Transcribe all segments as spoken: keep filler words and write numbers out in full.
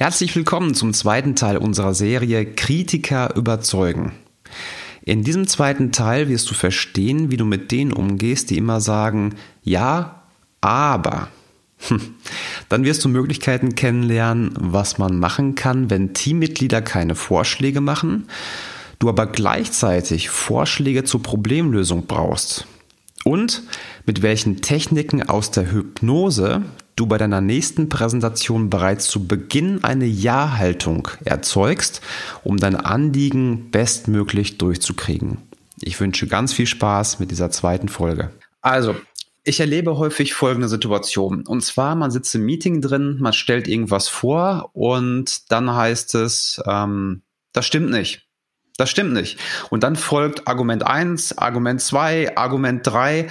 Herzlich willkommen zum zweiten Teil unserer Serie Kritiker überzeugen. In diesem zweiten Teil wirst du verstehen, wie du mit denen umgehst, die immer sagen, ja, aber. Dann wirst du Möglichkeiten kennenlernen, was man machen kann, wenn Teammitglieder keine Vorschläge machen, du aber gleichzeitig Vorschläge zur Problemlösung brauchst. Und mit welchen Techniken aus der Hypnose du bei deiner nächsten Präsentation bereits zu Beginn eine Ja-Haltung erzeugst, um dein Anliegen bestmöglich durchzukriegen. Ich wünsche ganz viel Spaß mit dieser zweiten Folge. Also, ich erlebe häufig folgende Situation. Und zwar, man sitzt im Meeting drin, man stellt irgendwas vor und dann heißt es, ähm, das stimmt nicht. Das stimmt nicht. Und dann folgt Argument eins, Argument zwei, Argument drei.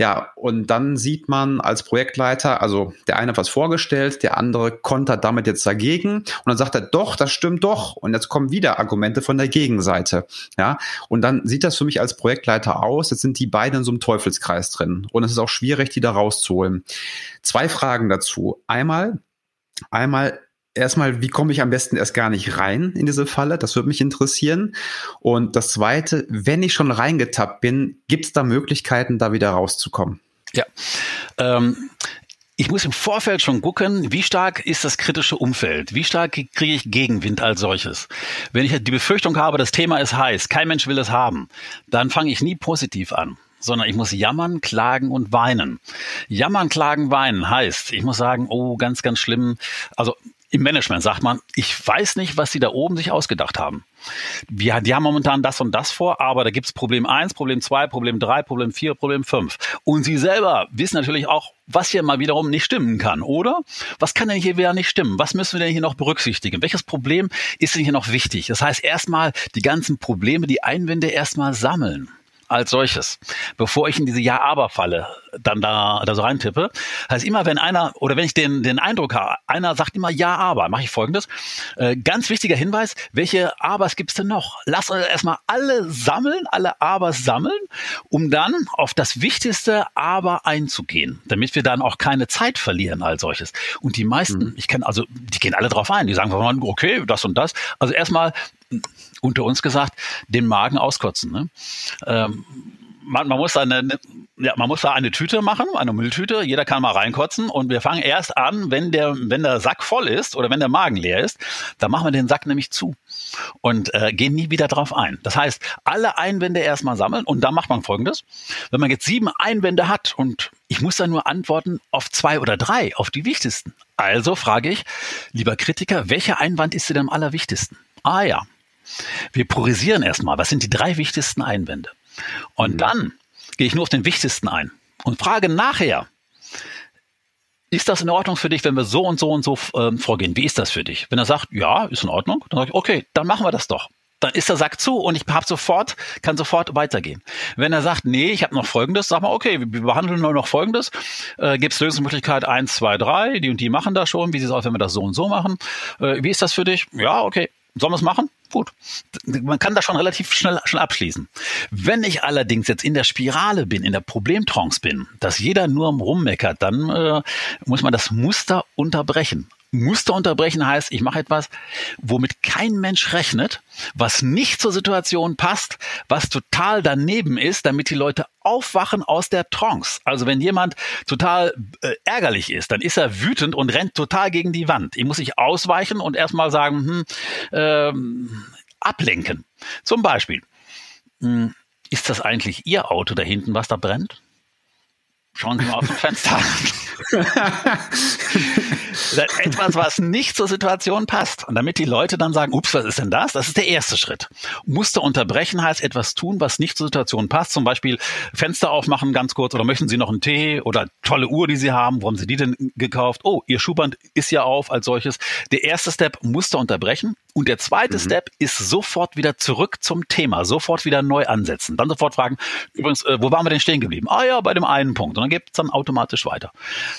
Ja, und dann sieht man als Projektleiter, also der eine hat was vorgestellt, der andere kontert damit jetzt dagegen. Und dann sagt er, doch, das stimmt doch. Und jetzt kommen wieder Argumente von der Gegenseite. Ja, und dann sieht das für mich als Projektleiter aus, jetzt sind die beiden in so einem Teufelskreis drin. Und es ist auch schwierig, die da rauszuholen. Zwei Fragen dazu. Einmal, einmal, Erstmal, wie komme ich am besten erst gar nicht rein in diese Falle? Das würde mich interessieren. Und das Zweite, wenn ich schon reingetappt bin, gibt es da Möglichkeiten, da wieder rauszukommen? Ja, ähm, ich muss im Vorfeld schon gucken, wie stark ist das kritische Umfeld? Wie stark kriege ich Gegenwind als solches? Wenn ich die Befürchtung habe, das Thema ist heiß, kein Mensch will es haben, dann fange ich nie positiv an, sondern ich muss jammern, klagen und weinen. Jammern, klagen, weinen heißt, ich muss sagen, oh, ganz, ganz schlimm, also im Management sagt man, ich weiß nicht, was die da oben sich ausgedacht haben. Die, die haben momentan das und das vor, aber da gibt's Problem eins, Problem zwei, Problem drei, Problem vier, Problem fünf. Und sie selber wissen natürlich auch, was hier mal wiederum nicht stimmen kann, oder? Was kann denn hier wieder nicht stimmen? Was müssen wir denn hier noch berücksichtigen? Welches Problem ist denn hier noch wichtig? Das heißt, erstmal die ganzen Probleme, die Einwände erstmal sammeln. Als solches, bevor ich in diese Ja-Aber-Falle dann da, da so reintippe, heißt immer, wenn einer, oder wenn ich den, den Eindruck habe, einer sagt immer Ja-Aber, mache ich Folgendes. Äh, ganz wichtiger Hinweis, welche Abers gibt's denn noch? Lass uns erstmal alle sammeln, alle Abers sammeln, um dann auf das wichtigste Aber einzugehen, damit wir dann auch keine Zeit verlieren als solches. Und die meisten, mhm. ich kenne also, die gehen alle drauf ein, die sagen, okay, das und das. Also erstmal, unter uns gesagt, den Magen auskotzen. Ne? Ähm, man, man, muss eine, ja, man muss da eine Tüte machen, eine Mülltüte, jeder kann mal reinkotzen und wir fangen erst an, wenn der, wenn der Sack voll ist oder wenn der Magen leer ist, dann machen wir den Sack nämlich zu und äh, gehen nie wieder drauf ein. Das heißt, alle Einwände erstmal sammeln und dann macht man Folgendes. Wenn man jetzt sieben Einwände hat und ich muss dann nur antworten auf zwei oder drei, auf die wichtigsten. Also frage ich, lieber Kritiker, welcher Einwand ist dir denn am allerwichtigsten? Ah ja. Wir priorisieren erstmal, was sind die drei wichtigsten Einwände? Und mhm. dann gehe ich nur auf den wichtigsten ein und frage nachher, ist das in Ordnung für dich, wenn wir so und so und so äh, vorgehen? Wie ist das für dich? Wenn er sagt, ja, ist in Ordnung, dann sage ich, okay, dann machen wir das doch. Dann ist der Sack zu und ich hab sofort, kann sofort weitergehen. Wenn er sagt, nee, ich habe noch Folgendes, sag mal, okay, wir behandeln nur noch Folgendes, äh, gibt es Lösungsmöglichkeit eins, zwei, drei, die und die machen das schon, wie sieht es aus, wenn wir das so und so machen? Äh, wie ist das für dich? Ja, okay, sollen wir es machen? Gut, man kann das schon relativ schnell schon abschließen. Wenn ich allerdings jetzt in der Spirale bin, in der Problemtrance bin, dass jeder nur rummeckert, dann äh, muss man das Muster unterbrechen. Muster unterbrechen heißt, ich mache etwas, womit kein Mensch rechnet, was nicht zur Situation passt, was total daneben ist, damit die Leute aufwachen aus der Trance. Also wenn jemand total äh, ärgerlich ist, dann ist er wütend und rennt total gegen die Wand. Ich muss sich ausweichen und erstmal sagen, hm, ähm, ablenken. Zum Beispiel, mh, ist das eigentlich Ihr Auto da hinten, was da brennt? Schauen Sie mal aus dem Fenster. Etwas, was nicht zur Situation passt. Und damit die Leute dann sagen, ups, was ist denn das? Das ist der erste Schritt. Muster unterbrechen heißt etwas tun, was nicht zur Situation passt. Zum Beispiel Fenster aufmachen ganz kurz oder möchten Sie noch einen Tee oder tolle Uhr, die Sie haben. Wo haben Sie die denn gekauft? Oh, Ihr Schuhband ist ja auf als solches. Der erste Step, Muster unterbrechen. Und der zweite mhm. Step ist sofort wieder zurück zum Thema. Sofort wieder neu ansetzen. Dann sofort fragen, übrigens, äh, wo waren wir denn stehen geblieben? Ah ja, bei dem einen Punkt. Und dann geht es dann automatisch weiter.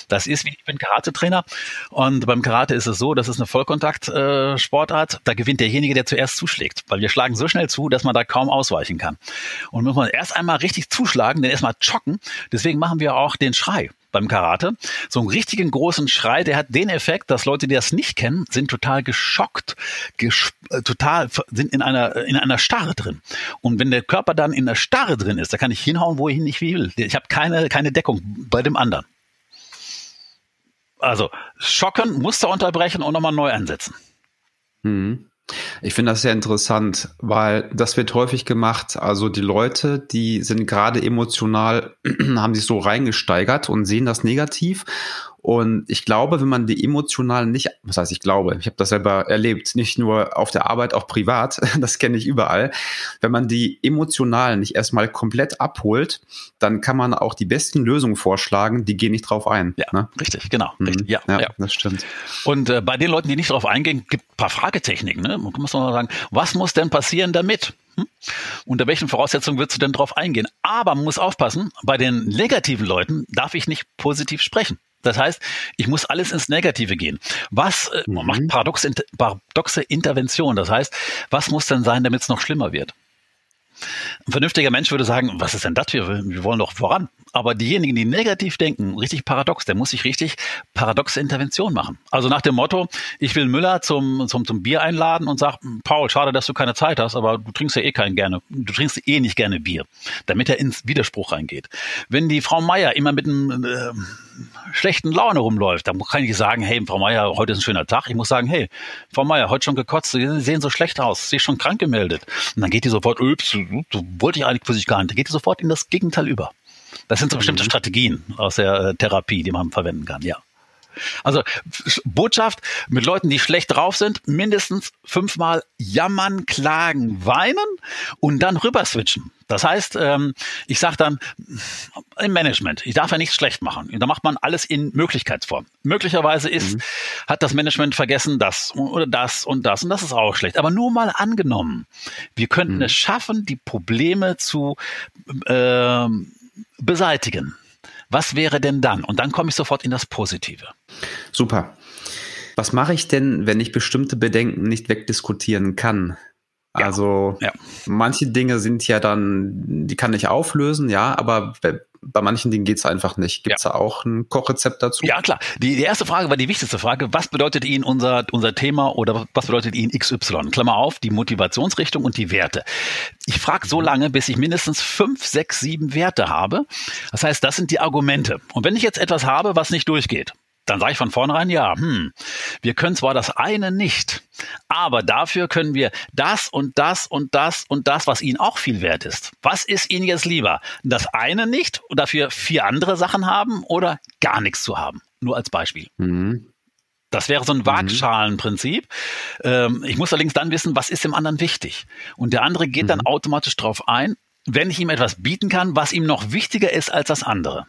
Das ist wie, ich bin Karate-Trainer und beim Karate ist es so, das ist eine Vollkontakt-Sportart. Äh, da gewinnt derjenige, der zuerst zuschlägt, weil wir schlagen so schnell zu, dass man da kaum ausweichen kann. Und muss man erst einmal richtig zuschlagen, dann erstmal chocken. Deswegen machen wir auch den Schrei. beim Karate. So einen richtigen großen Schrei, der hat den Effekt, dass Leute, die das nicht kennen, sind total geschockt, ges- äh, total sind in einer in einer Starre drin. Und wenn der Körper dann in der Starre drin ist, da kann ich hinhauen, wo ich nicht will. Ich habe keine keine Deckung bei dem anderen. Also schocken, Muster unterbrechen und nochmal neu ansetzen. Mhm. Ich finde das sehr interessant, weil das wird häufig gemacht. Also die Leute, die sind gerade emotional, haben sich so reingesteigert und sehen das negativ. Und ich glaube, wenn man die emotionalen nicht, was heißt ich glaube, ich habe das selber erlebt, nicht nur auf der Arbeit, auch privat, das kenne ich überall. Wenn man die emotionalen nicht erstmal komplett abholt, dann kann man auch die besten Lösungen vorschlagen, die gehen nicht drauf ein. Ja, ne? Richtig, genau. Mhm. Richtig, ja, ja, ja, das stimmt. Und äh, bei den Leuten, die nicht drauf eingehen, gibt es ein paar Fragetechniken. Ne? Man muss noch sagen, was muss denn passieren damit? Hm? Unter welchen Voraussetzungen würdest du denn drauf eingehen? Aber man muss aufpassen, bei den negativen Leuten darf ich nicht positiv sprechen. Das heißt, ich muss alles ins Negative gehen. Was äh, man macht paradoxe, paradoxe Intervention. Das heißt, was muss denn sein, damit es noch schlimmer wird? Ein vernünftiger Mensch würde sagen, was ist denn das hier? Wir wollen doch voran. Aber diejenigen, die negativ denken, richtig paradox, der muss sich richtig paradoxe Intervention machen. Also nach dem Motto, ich will Müller zum, zum, zum Bier einladen und sag, Paul, schade, dass du keine Zeit hast, aber du trinkst ja eh kein gerne, du trinkst eh nicht gerne Bier, damit er ins Widerspruch reingeht. Wenn die Frau Meier immer mit einem äh, schlechten Laune rumläuft, dann kann ich sagen, hey, Frau Meier, heute ist ein schöner Tag. Ich muss sagen, hey, Frau Meier, heute schon gekotzt, Sie sehen so schlecht aus, Sie sind schon krank gemeldet. Und dann geht die sofort, ups, du wollte ich eigentlich für sich gar nicht. Dann geht die sofort in das Gegenteil über. Das sind so bestimmte mhm. Strategien aus der äh, Therapie, die man verwenden kann, ja. Also Botschaft, mit Leuten, die schlecht drauf sind, mindestens fünfmal jammern, klagen, weinen und dann rüber switchen. Das heißt, ähm, ich sage dann im Management, ich darf ja nichts schlecht machen. Da macht man alles in Möglichkeitsform. Möglicherweise ist, mhm. hat das Management vergessen, das oder das und das und das ist auch schlecht. Aber nur mal angenommen, wir könnten mhm. es schaffen, die Probleme zu äh, beseitigen. Was wäre denn dann? Und dann komme ich sofort in das Positive. Super. Was mache ich denn, wenn ich bestimmte Bedenken nicht wegdiskutieren kann? Ja. Also ja. manche Dinge sind ja dann, die kann ich auflösen, ja, aber bei, bei manchen Dingen geht es einfach nicht. Gibt es ja. da auch ein Kochrezept dazu? Ja, klar. Die, die erste Frage war die wichtigste Frage. Was bedeutet Ihnen unser, unser Thema oder was bedeutet Ihnen X Y? Klammer auf, die Motivationsrichtung und die Werte. Ich frage so lange, bis ich mindestens fünf, sechs, sieben Werte habe. Das heißt, das sind die Argumente. Und wenn ich jetzt etwas habe, was nicht durchgeht, dann sage ich von vornherein, ja, hm, wir können zwar das eine nicht, aber dafür können wir das und das und das und das, was Ihnen auch viel wert ist. Was ist Ihnen jetzt lieber? Das eine nicht und dafür vier andere Sachen haben oder gar nichts zu haben? Nur als Beispiel. Mhm. Das wäre so ein Waagschalenprinzip. Ähm, ich muss allerdings dann wissen, was ist dem anderen wichtig? Und der andere geht mhm. dann automatisch drauf ein, wenn ich ihm etwas bieten kann, was ihm noch wichtiger ist als das andere.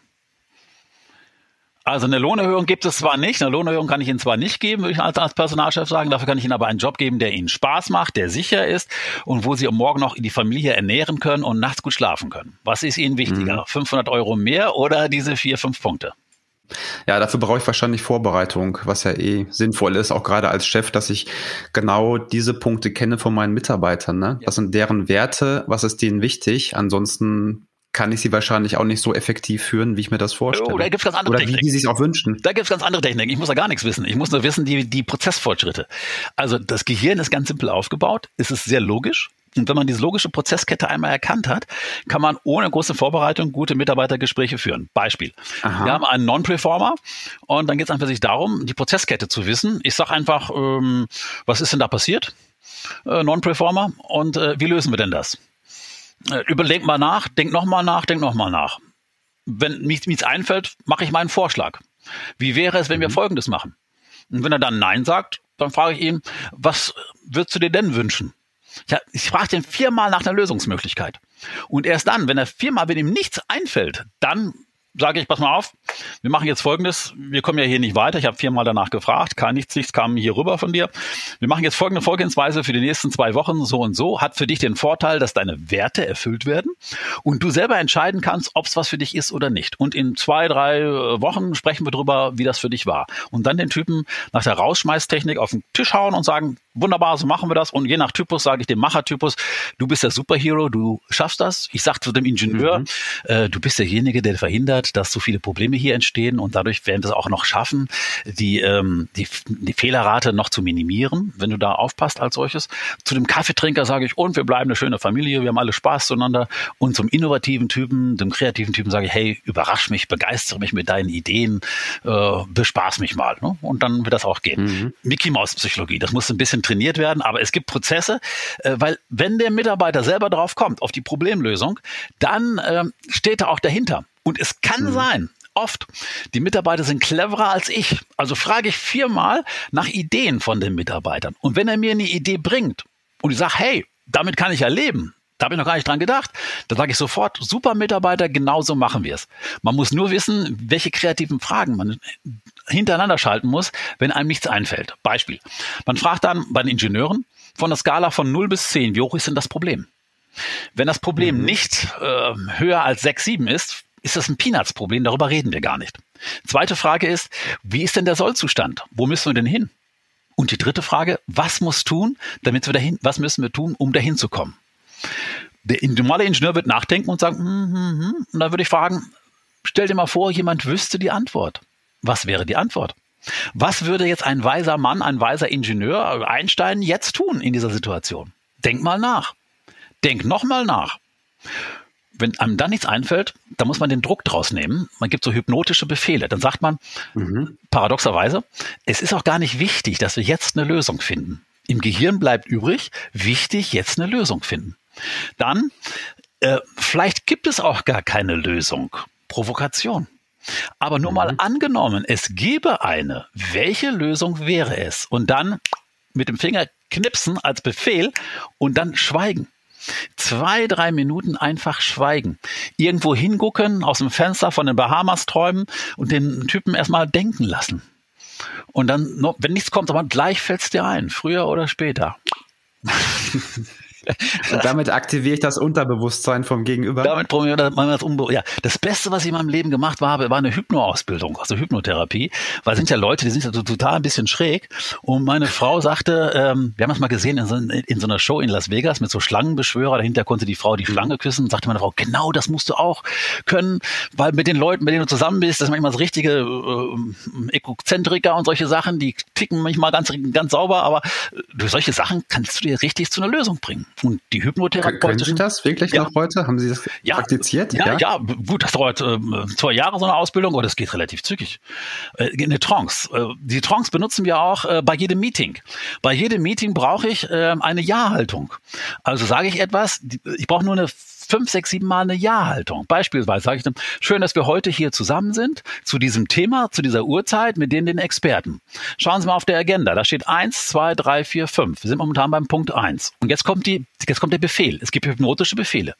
Also eine Lohnerhöhung gibt es zwar nicht, eine Lohnerhöhung kann ich Ihnen zwar nicht geben, würde ich als, als Personalchef sagen, dafür kann ich Ihnen aber einen Job geben, der Ihnen Spaß macht, der sicher ist und wo Sie am Morgen noch die Familie ernähren können und nachts gut schlafen können. Was ist Ihnen wichtiger, mhm. fünfhundert Euro mehr oder diese vier, fünf Punkte? Ja, dafür brauche ich wahrscheinlich Vorbereitung, was ja eh sinnvoll ist, auch gerade als Chef, dass ich genau diese Punkte kenne von meinen Mitarbeitern. Ne? Ja. Was sind deren Werte, was ist denen wichtig, ansonsten kann ich sie wahrscheinlich auch nicht so effektiv führen, wie ich mir das vorstelle. Oh, da gibt's ganz andere Techniken. Oder wie die sich auch wünschen. Da gibt es ganz andere Techniken. Ich muss da gar nichts wissen. Ich muss nur wissen, die, die Prozessfortschritte. Also das Gehirn ist ganz simpel aufgebaut. Es ist sehr logisch. Und wenn man diese logische Prozesskette einmal erkannt hat, kann man ohne große Vorbereitung gute Mitarbeitergespräche führen. Beispiel. Aha. Wir haben einen Non-Performer und dann geht es einfach sich darum, die Prozesskette zu wissen. Ich sage einfach, ähm, was ist denn da passiert? Äh, Non-Performer und äh, wie lösen wir denn das? Überleg mal nach, denk nochmal nach, denk nochmal nach. Wenn mir nichts einfällt, mache ich meinen Vorschlag. Wie wäre es, wenn mhm. wir Folgendes machen? Und wenn er dann Nein sagt, dann frage ich ihn, was würdest du dir denn wünschen? Ich, ich frage den viermal nach einer Lösungsmöglichkeit. Und erst dann, wenn er viermal, wenn ihm nichts einfällt, dann sage ich, pass mal auf, wir machen jetzt Folgendes, wir kommen ja hier nicht weiter, ich habe viermal danach gefragt, kein nichts, nichts kam hier rüber von dir. Wir machen jetzt folgende Vorgehensweise für die nächsten zwei Wochen, so und so, hat für dich den Vorteil, dass deine Werte erfüllt werden und du selber entscheiden kannst, ob es was für dich ist oder nicht. Und in zwei, drei Wochen sprechen wir drüber, wie das für dich war. Und dann den Typen nach der Rausschmeißtechnik auf den Tisch hauen und sagen, wunderbar, so machen wir das. Und je nach Typus sage ich dem Machertypus, du bist der Superhero, du schaffst das. Ich sage zu dem Ingenieur, mhm. äh, du bist derjenige, der verhindert, verhindert, dass so viele Probleme hier entstehen, und dadurch werden wir es auch noch schaffen, die, ähm, die, die Fehlerrate noch zu minimieren, wenn du da aufpasst als solches. Zu dem Kaffeetrinker sage ich, und wir bleiben eine schöne Familie, wir haben alle Spaß zueinander, und zum innovativen Typen, dem kreativen Typen sage ich, hey, überrasch mich, begeistere mich mit deinen Ideen, äh, bespaß mich mal, ne? Und dann wird das auch gehen. Mhm. Mickey-Maus-Psychologie, das muss ein bisschen trainiert werden, aber es gibt Prozesse, äh, weil wenn der Mitarbeiter selber drauf kommt, auf die Problemlösung, dann äh, steht er auch dahinter. Und es kann mhm. sein, oft, die Mitarbeiter sind cleverer als ich. Also frage ich viermal nach Ideen von den Mitarbeitern. Und wenn er mir eine Idee bringt und ich sage, hey, damit kann ich ja leben, da habe ich noch gar nicht dran gedacht, dann sage ich sofort, super Mitarbeiter, genauso machen wir es. Man muss nur wissen, welche kreativen Fragen man hintereinander schalten muss, wenn einem nichts einfällt. Beispiel, man fragt dann bei den Ingenieuren von der Skala von null bis zehn, wie hoch ist denn das Problem? Wenn das Problem mhm. nicht äh, höher als sechs, sieben ist, ist das ein Peanuts-Problem, darüber reden wir gar nicht. Zweite Frage ist, wie ist denn der Sollzustand? Wo müssen wir denn hin? Und die dritte Frage, was muss tun, damit wir dahin, was müssen wir tun, um dahin zu kommen? Der normale Ingenieur wird nachdenken und sagen, hm, hm, hm. Und dann würde ich fragen, stell dir mal vor, jemand wüsste die Antwort. Was wäre die Antwort? Was würde jetzt ein weiser Mann, ein weiser Ingenieur, Einstein jetzt tun in dieser Situation? Denk mal nach. Denk nochmal nach. Wenn einem dann nichts einfällt, dann muss man den Druck draus nehmen. Man gibt so hypnotische Befehle. Dann sagt man, mhm. paradoxerweise, es ist auch gar nicht wichtig, dass wir jetzt eine Lösung finden. Im Gehirn bleibt übrig, wichtig, jetzt eine Lösung finden. Dann, äh, vielleicht gibt es auch gar keine Lösung. Provokation. Aber nur mhm. mal angenommen, es gäbe eine. Welche Lösung wäre es? Und dann mit dem Finger knipsen als Befehl und dann schweigen. Zwei, drei Minuten einfach schweigen. Irgendwo hingucken, aus dem Fenster von den Bahamas träumen und den Typen erstmal denken lassen. Und dann, wenn nichts kommt, aber gleich fällt es dir ein, früher oder später. Und damit aktiviere ich das Unterbewusstsein vom Gegenüber. Damit probieren wir das Unbe- ja. Das Beste, was ich in meinem Leben gemacht habe, war eine Hypnoausbildung, also Hypnotherapie. Weil es sind ja Leute, die sind ja total ein bisschen schräg. Und meine Frau sagte, ähm, wir haben das mal gesehen in so, in so einer Show in Las Vegas mit so Schlangenbeschwörer. Dahinter konnte die Frau die Schlange küssen. Und sagte meine Frau, genau das musst du auch können, weil mit den Leuten, mit denen du zusammen bist, das sind manchmal das richtige äh, Ekozentriker und solche Sachen. Die ticken manchmal ganz, ganz sauber, aber durch solche Sachen kannst du dir richtig zu einer Lösung bringen. Und die Hypnotherapeutin. Können Sie das wirklich ja. noch heute? Haben Sie das ja. praktiziert? Ja, ja, ja, gut, das dauert äh, zwei Jahre so eine Ausbildung, aber das geht relativ zügig. Äh, eine Trance. Äh, die Trance benutzen wir auch äh, bei jedem Meeting. Bei jedem Meeting brauche ich äh, eine Ja-Haltung. Also sage ich etwas, die, ich brauche nur eine fünf, sechs, sieben Mal eine Ja-Haltung. Beispielsweise sage ich dann, schön, dass wir heute hier zusammen sind, zu diesem Thema, zu dieser Uhrzeit, mit denen den Experten. Schauen Sie mal auf der Agenda, da steht eins, zwei, drei, vier, fünf. Wir sind momentan beim Punkt eins. Und jetzt kommt, die, jetzt kommt der Befehl. Es gibt hypnotische Befehle.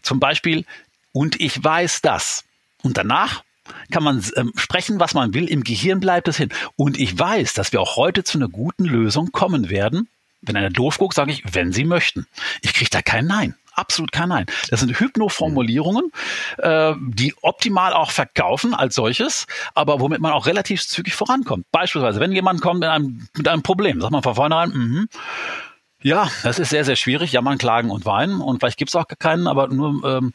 Zum Beispiel, und ich weiß das. Und danach kann man ähm, sprechen, was man will. Im Gehirn bleibt es hin. Und ich weiß, dass wir auch heute zu einer guten Lösung kommen werden. Wenn einer doof guckt, sage ich, wenn Sie möchten. Ich kriege da kein Nein. Absolut kein Nein. Das sind Hypno-Formulierungen, äh, die optimal auch verkaufen als solches, aber womit man auch relativ zügig vorankommt. Beispielsweise, wenn jemand kommt mit einem, mit einem Problem, sagt man von vornherein, mhm. ja, das ist sehr, sehr schwierig, jammern, klagen und weinen und vielleicht gibt es auch keinen, aber nur ähm,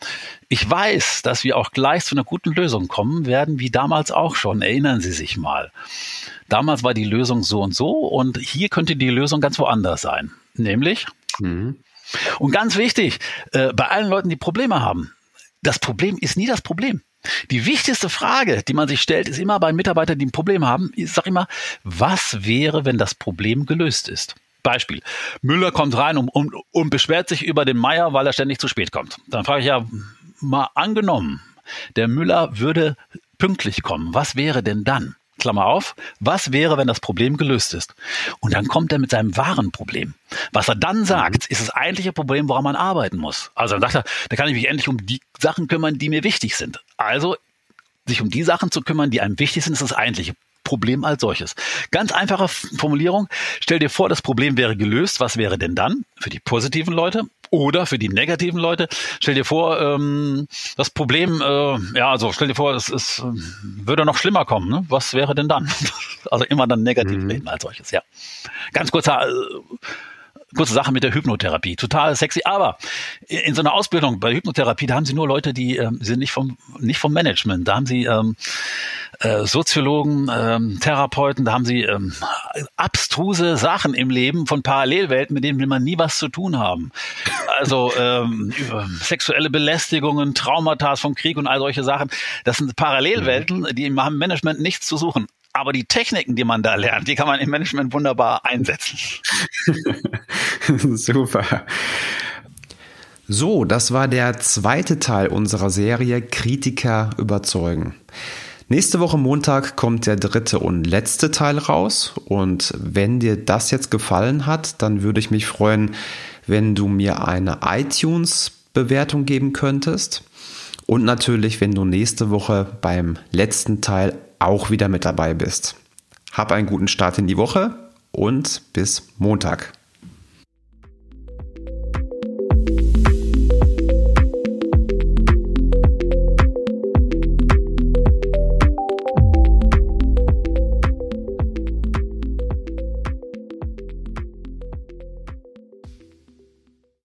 ich weiß, dass wir auch gleich zu einer guten Lösung kommen werden, wie damals auch schon, erinnern Sie sich mal. Damals war die Lösung so und so und hier könnte die Lösung ganz woanders sein, nämlich mhm. Und ganz wichtig, äh, bei allen Leuten, die Probleme haben, das Problem ist nie das Problem. Die wichtigste Frage, die man sich stellt, ist immer bei Mitarbeitern, die ein Problem haben, ich sage immer, was wäre, wenn das Problem gelöst ist? Beispiel, Müller kommt rein und, und, und beschwert sich über den Meier, weil er ständig zu spät kommt. Dann frage ich ja, mal angenommen, der Müller würde pünktlich kommen, was wäre denn dann? Klammer auf, was wäre, wenn das Problem gelöst ist? Und dann kommt er mit seinem wahren Problem. Was er dann sagt, ist das eigentliche Problem, woran man arbeiten muss. Also dann sagt er, da kann ich mich endlich um die Sachen kümmern, die mir wichtig sind. Also sich um die Sachen zu kümmern, die einem wichtig sind, ist das eigentliche Problem als solches. Ganz einfache Formulierung, stell dir vor, das Problem wäre gelöst, was wäre denn dann für die positiven Leute? Oder für die negativen Leute, stell dir vor, ähm, das Problem, äh, ja, also stell dir vor, es, es würde noch schlimmer kommen. Ne? Was wäre denn dann? Also immer dann negativ mhm. reden als solches, ja. Ganz kurzer äh, kurze Sache mit der Hypnotherapie. Total sexy, aber in so einer Ausbildung bei Hypnotherapie, da haben sie nur Leute, die ähm, sind nicht vom nicht vom Management. Da haben sie ähm, äh, Soziologen, ähm, Therapeuten, da haben sie ähm, abstruse Sachen im Leben von Parallelwelten, mit denen will man nie was zu tun haben. Also ähm, sexuelle Belästigungen, Traumata vom Krieg und all solche Sachen. Das sind Parallelwelten, die haben im Management nichts zu suchen. Aber die Techniken, die man da lernt, die kann man im Management wunderbar einsetzen. Super. So, das war der zweite Teil unserer Serie Kritiker überzeugen. Nächste Woche Montag kommt der dritte und letzte Teil raus. Und wenn dir das jetzt gefallen hat, dann würde ich mich freuen, wenn du mir eine iTunes-Bewertung geben könntest. Und natürlich, wenn du nächste Woche beim letzten Teil auch wieder mit dabei bist. Hab einen guten Start in die Woche und bis Montag.